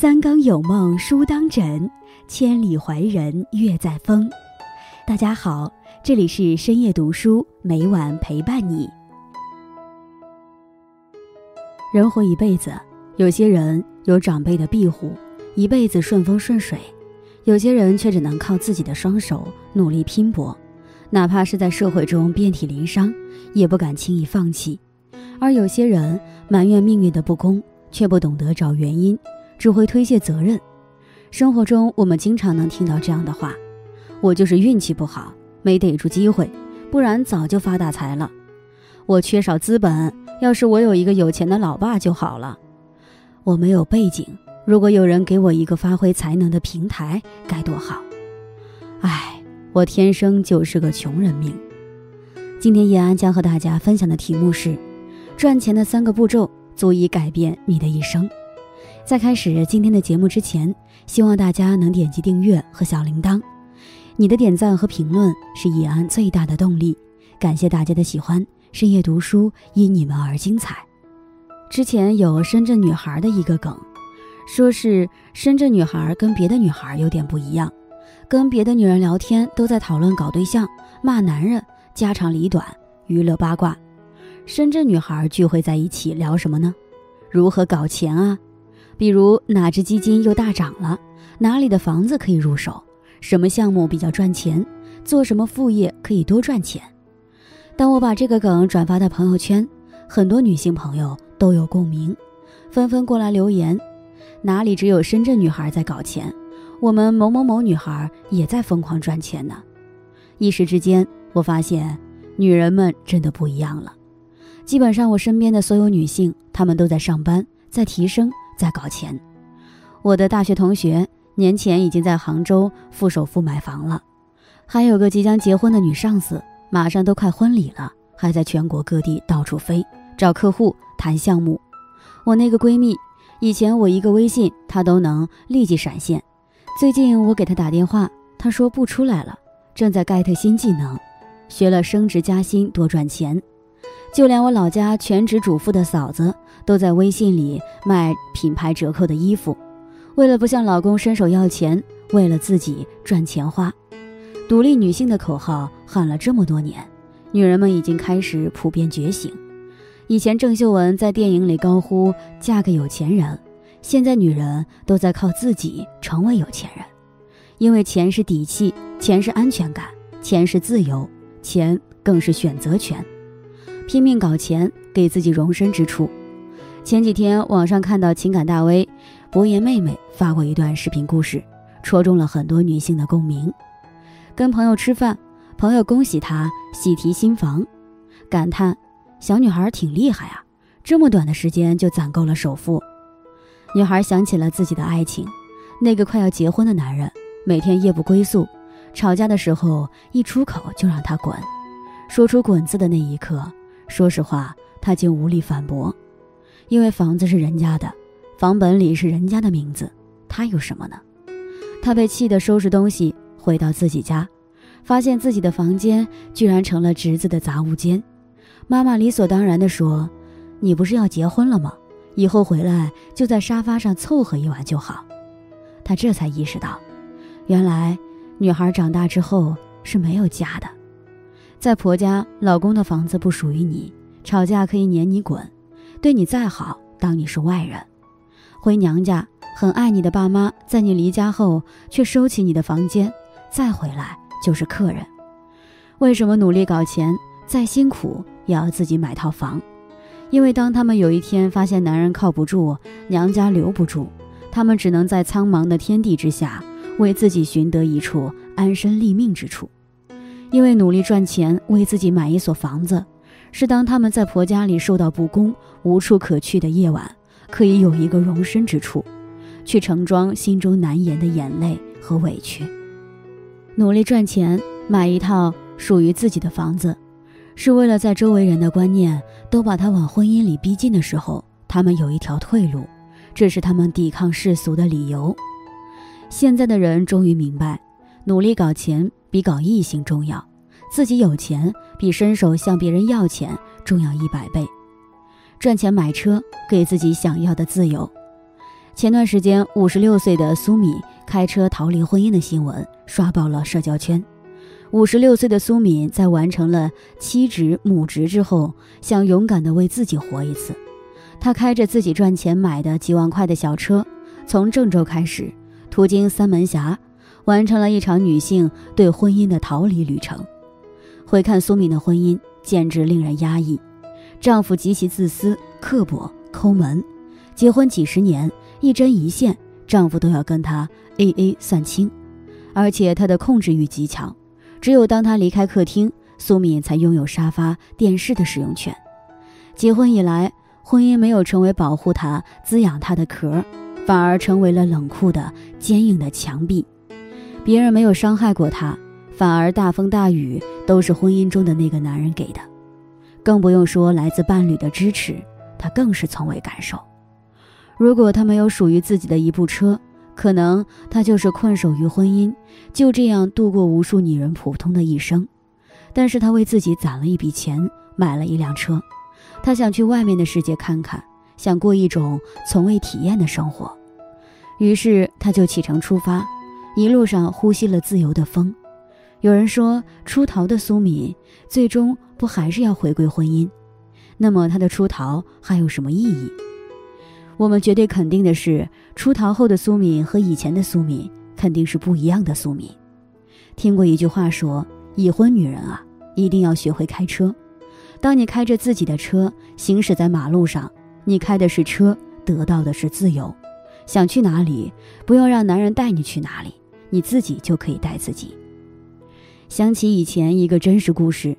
三更有梦书当枕，千里怀人月在风。大家好，这里是深夜读书，每晚陪伴你。人活一辈子，有些人有长辈的庇护，一辈子顺风顺水；有些人却只能靠自己的双手努力拼搏，哪怕是在社会中遍体鳞伤，也不敢轻易放弃。而有些人埋怨命运的不公，却不懂得找原因，只会推卸责任。生活中我们经常能听到这样的话：我就是运气不好，没逮住机会，不然早就发大财了。我缺少资本，要是我有一个有钱的老爸就好了。我没有背景，如果有人给我一个发挥才能的平台该多好。唉，我天生就是个穷人命。今天叶安将和大家分享的题目是：赚钱的三个步骤足以改变你的一生。在开始今天的节目之前，希望大家能点击订阅和小铃铛，你的点赞和评论是叶安最大的动力，感谢大家的喜欢。深夜读书因你们而精彩。之前有深圳女孩的一个梗，说是深圳女孩跟别的女孩有点不一样，跟别的女人聊天都在讨论搞对象、骂男人、家长里短、娱乐八卦，深圳女孩聚会在一起聊什么呢？如何搞钱啊，比如哪只基金又大涨了，哪里的房子可以入手，什么项目比较赚钱，做什么副业可以多赚钱。当我把这个梗转发到朋友圈，很多女性朋友都有共鸣，纷纷过来留言：哪里只有深圳女孩在搞钱，我们某某某女孩也在疯狂赚钱呢。一时之间我发现女人们真的不一样了，基本上我身边的所有女性，她们都在上班，在提升，在搞钱。我的大学同学年前已经在杭州付首付买房了，还有个即将结婚的女上司，马上都快婚礼了，还在全国各地到处飞，找客户谈项目。我那个闺蜜，以前我一个微信她都能立即闪现，最近我给她打电话，她说不出来了，正在 get 新技能，学了升职加薪多赚钱。就连我老家全职主妇的嫂子都在微信里卖品牌折扣的衣服，为了不向老公伸手要钱，为了自己赚钱花。独立女性的口号喊了这么多年，女人们已经开始普遍觉醒。以前郑秀文在电影里高呼嫁给有钱人，现在女人都在靠自己成为有钱人，因为钱是底气，钱是安全感，钱是自由，钱更是选择权。拼命搞钱，给自己容身之处。前几天网上看到情感大 V 博言妹妹发过一段视频故事，戳中了很多女性的共鸣。跟朋友吃饭，朋友恭喜她喜提新房，感叹小女孩挺厉害啊，这么短的时间就攒够了首付。女孩想起了自己的爱情，那个快要结婚的男人每天夜不归宿，吵架的时候一出口就让她滚。说出滚字的那一刻，说实话她竟无力反驳，因为房子是人家的，房本里是人家的名字，她有什么呢？她被气得收拾东西回到自己家，发现自己的房间居然成了侄子的杂物间。妈妈理所当然地说：你不是要结婚了吗？以后回来就在沙发上凑合一晚就好。她这才意识到，原来女孩长大之后是没有家的。在婆家，老公的房子不属于你，吵架可以撵你滚，对你再好当你是外人。回娘家，很爱你的爸妈在你离家后却收起你的房间，再回来就是客人。为什么努力搞钱，再辛苦也要自己买套房？因为当他们有一天发现男人靠不住，娘家留不住，他们只能在苍茫的天地之下，为自己寻得一处安身立命之处。因为努力赚钱，为自己买一所房子，是当他们在婆家里受到不公、无处可去的夜晚，可以有一个容身之处，去盛装心中难言的眼泪和委屈。努力赚钱，买一套属于自己的房子，是为了在周围人的观念都把他往婚姻里逼近的时候，他们有一条退路，这是他们抵抗世俗的理由。现在的人终于明白，努力搞钱比搞异性重要，自己有钱比伸手向别人要钱重要100倍。赚钱买车，给自己想要的自由。前段时间56岁的苏敏开车逃离婚姻的新闻刷爆了社交圈。56岁的苏敏在完成了妻职母职之后，想勇敢地为自己活一次。她开着自己赚钱买的几万块的小车，从郑州开始，途经三门峡，完成了一场女性对婚姻的逃离旅程。回看苏敏的婚姻，简直令人压抑。丈夫极其自私、刻薄、抠门，结婚几十年，一针一线，丈夫都要跟她 AA 算清。而且她的控制欲极强，只有当她离开客厅，苏敏才拥有沙发、电视的使用权。结婚以来，婚姻没有成为保护她、滋养她的壳，反而成为了冷酷的、坚硬的墙壁。别人没有伤害过她，反而大风大雨都是婚姻中的那个男人给的。更不用说来自伴侣的支持，她更是从未感受。如果她没有属于自己的一部车，可能她就是困守于婚姻，就这样度过无数女人普通的一生。但是她为自己攒了一笔钱，买了一辆车，她想去外面的世界看看，想过一种从未体验的生活。于是她就启程出发，一路上呼吸了自由的风。有人说，出逃的苏敏最终不还是要回归婚姻？那么她的出逃还有什么意义？我们绝对肯定的是，出逃后的苏敏和以前的苏敏肯定是不一样的苏敏。听过一句话说，已婚女人啊，一定要学会开车。当你开着自己的车行驶在马路上，你开的是车，得到的是自由。想去哪里，不要让男人带你去哪里，你自己就可以带自己。想起以前一个真实故事，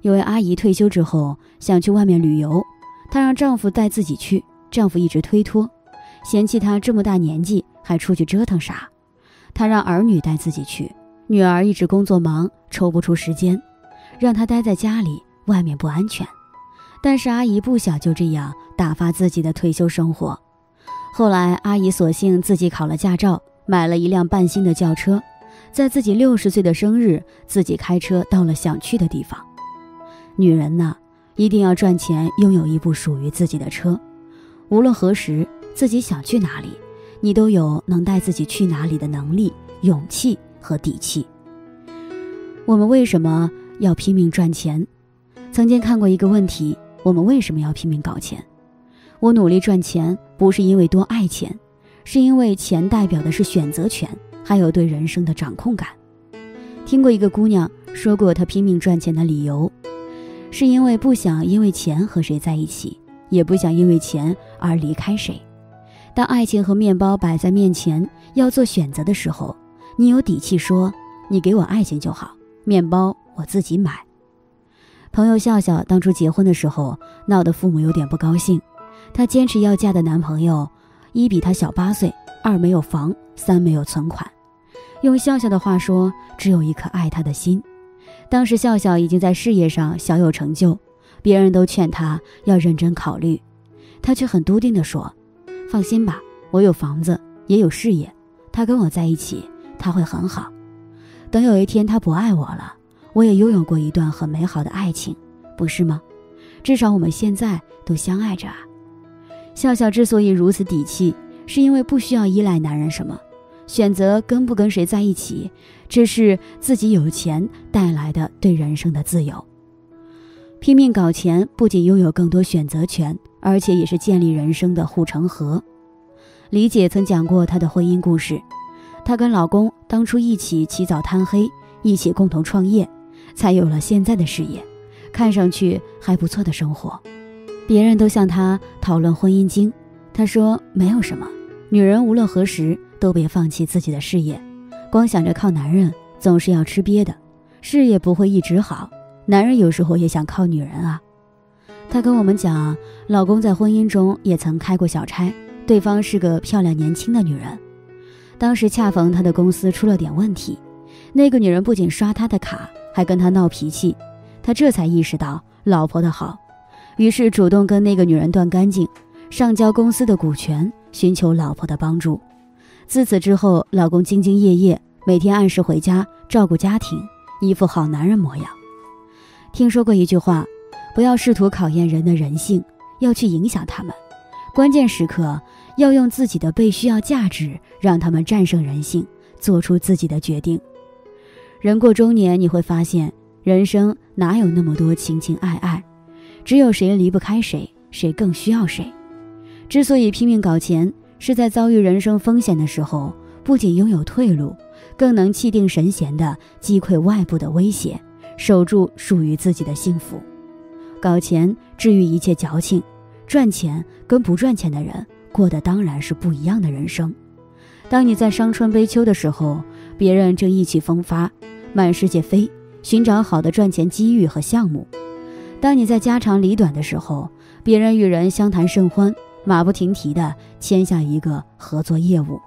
有位阿姨退休之后想去外面旅游，她让丈夫带自己去，丈夫一直推脱，嫌弃她这么大年纪还出去折腾啥。她让儿女带自己去，女儿一直工作忙，抽不出时间，让她待在家里，外面不安全。但是阿姨不想就这样打发自己的退休生活。后来阿姨索性自己考了驾照，买了一辆半新的轿车，在自己60岁的生日，自己开车到了想去的地方。女人呐，一定要赚钱，拥有一部属于自己的车。无论何时，自己想去哪里，你都有能带自己去哪里的能力、勇气和底气。我们为什么要拼命赚钱？曾经看过一个问题，我们为什么要拼命搞钱？我努力赚钱，不是因为多爱钱，是因为钱代表的是选择权，还有对人生的掌控感。听过一个姑娘说过，她拼命赚钱的理由是因为不想因为钱和谁在一起，也不想因为钱而离开谁。当爱情和面包摆在面前，要做选择的时候，你有底气说，你给我爱情就好，面包我自己买。朋友笑笑当初结婚的时候闹得父母有点不高兴，她坚持要嫁的男朋友一比她小8岁，2没有房，3没有存款。用笑笑的话说，只有一颗爱她的心。当时笑笑已经在事业上小有成就，别人都劝她要认真考虑，她却很笃定地说，放心吧，我有房子也有事业，他跟我在一起他会很好。等有一天他不爱我了，我也拥有过一段很美好的爱情，不是吗？至少我们现在都相爱着啊。笑笑之所以如此底气，是因为不需要依赖男人什么，选择跟不跟谁在一起，这是自己有钱带来的对人生的自由。拼命搞钱，不仅拥有更多选择权，而且也是建立人生的护城河。李姐曾讲过她的婚姻故事，她跟老公当初一起起早贪黑，一起共同创业，才有了现在的事业，看上去还不错的生活。别人都向她讨论婚姻经，她说没有什么，女人无论何时都别放弃自己的事业，光想着靠男人总是要吃瘪的，事业不会一直好，男人有时候也想靠女人啊。她跟我们讲，老公在婚姻中也曾开过小差，对方是个漂亮年轻的女人，当时恰逢她的公司出了点问题，那个女人不仅刷她的卡，还跟她闹脾气，她这才意识到老婆的好，于是主动跟那个女人断干净，上交公司的股权，寻求老婆的帮助。自此之后，老公兢兢业业，每天按时回家照顾家庭，一副好男人模样。听说过一句话，不要试图考验人的人性，要去影响他们。关键时刻要用自己的被需要价值让他们战胜人性，做出自己的决定。人过中年，你会发现人生哪有那么多情情爱爱，只有谁离不开谁，谁更需要谁。之所以拼命搞钱，是在遭遇人生风险的时候，不仅拥有退路，更能气定神闲地击溃外部的威胁，守住属于自己的幸福。搞钱治愈一切矫情，赚钱跟不赚钱的人过的当然是不一样的人生。当你在伤春悲秋的时候，别人正意气风发，满世界飞，寻找好的赚钱机遇和项目。当你在家长里短的时候，别人与人相谈甚欢，马不停蹄地签下一个合作业务。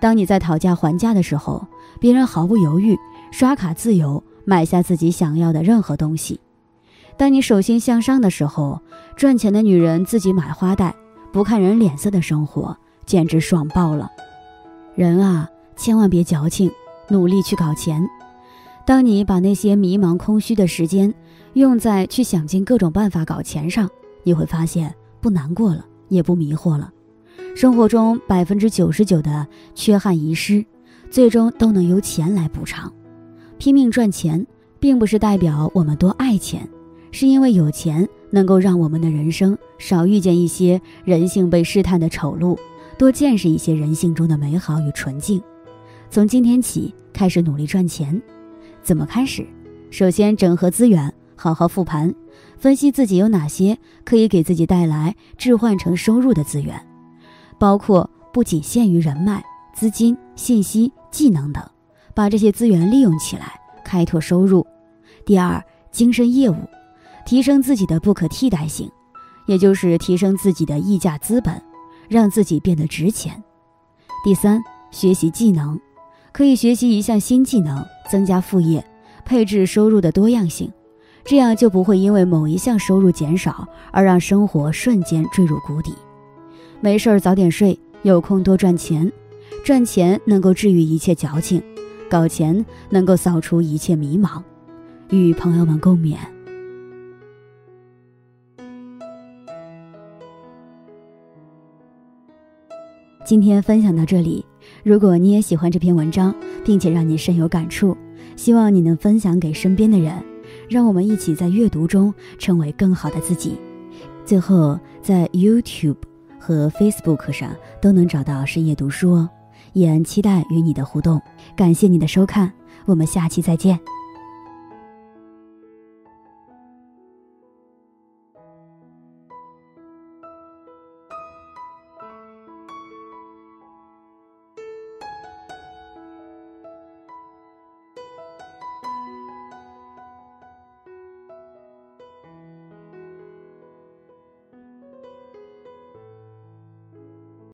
当你在讨价还价的时候，别人毫不犹豫，刷卡自由，买下自己想要的任何东西。当你手心向上的时候，赚钱的女人自己买花带，不看人脸色的生活简直爽爆了。人啊，千万别矫情，努力去搞钱。当你把那些迷茫空虚的时间用在去想尽各种办法搞钱上，你会发现不难过了，也不迷惑了。生活中 99% 的缺憾遗失，最终都能由钱来补偿。拼命赚钱并不是代表我们多爱钱，是因为有钱能够让我们的人生少遇见一些人性被试探的丑陋，多见识一些人性中的美好与纯净。从今天起开始努力赚钱。怎么开始？首先整合资源，好好复盘，分析自己有哪些可以给自己带来置换成收入的资源，包括不仅限于人脉、资金、信息、技能等，把这些资源利用起来，开拓收入。第二，精深业务，提升自己的不可替代性，也就是提升自己的溢价资本，让自己变得值钱。第三，学习技能，可以学习一项新技能，增加副业，配置收入的多样性，这样就不会因为某一项收入减少而让生活瞬间坠入谷底。没事儿早点睡，有空多赚钱。赚钱能够治愈一切矫情，搞钱能够扫除一切迷茫。与朋友们共勉。今天分享到这里，如果你也喜欢这篇文章，并且让你深有感触，希望你能分享给身边的人，让我们一起在阅读中成为更好的自己。最后，在 YouTube和 Facebook 上都能找到深夜读书哦，也很期待与你的互动。感谢你的收看，我们下期再见。